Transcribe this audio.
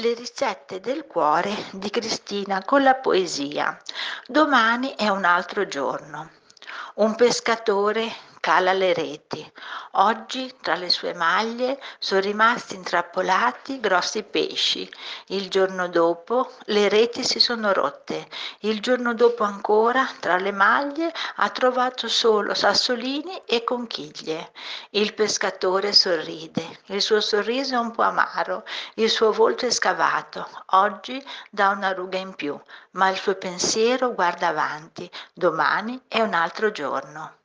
Le ricette del cuore di Cristina con la poesia. Domani è un altro giorno. Un pescatore cala le reti. Oggi tra le sue maglie sono rimasti intrappolati grossi pesci. Il giorno dopo le reti si sono rotte. Il giorno dopo ancora tra le maglie ha trovato solo sassolini e conchiglie. Il pescatore sorride. Il suo sorriso è un po' amaro. Il suo volto è scavato. Oggi dà una ruga in più, ma il suo pensiero guarda avanti. Domani è un altro giorno.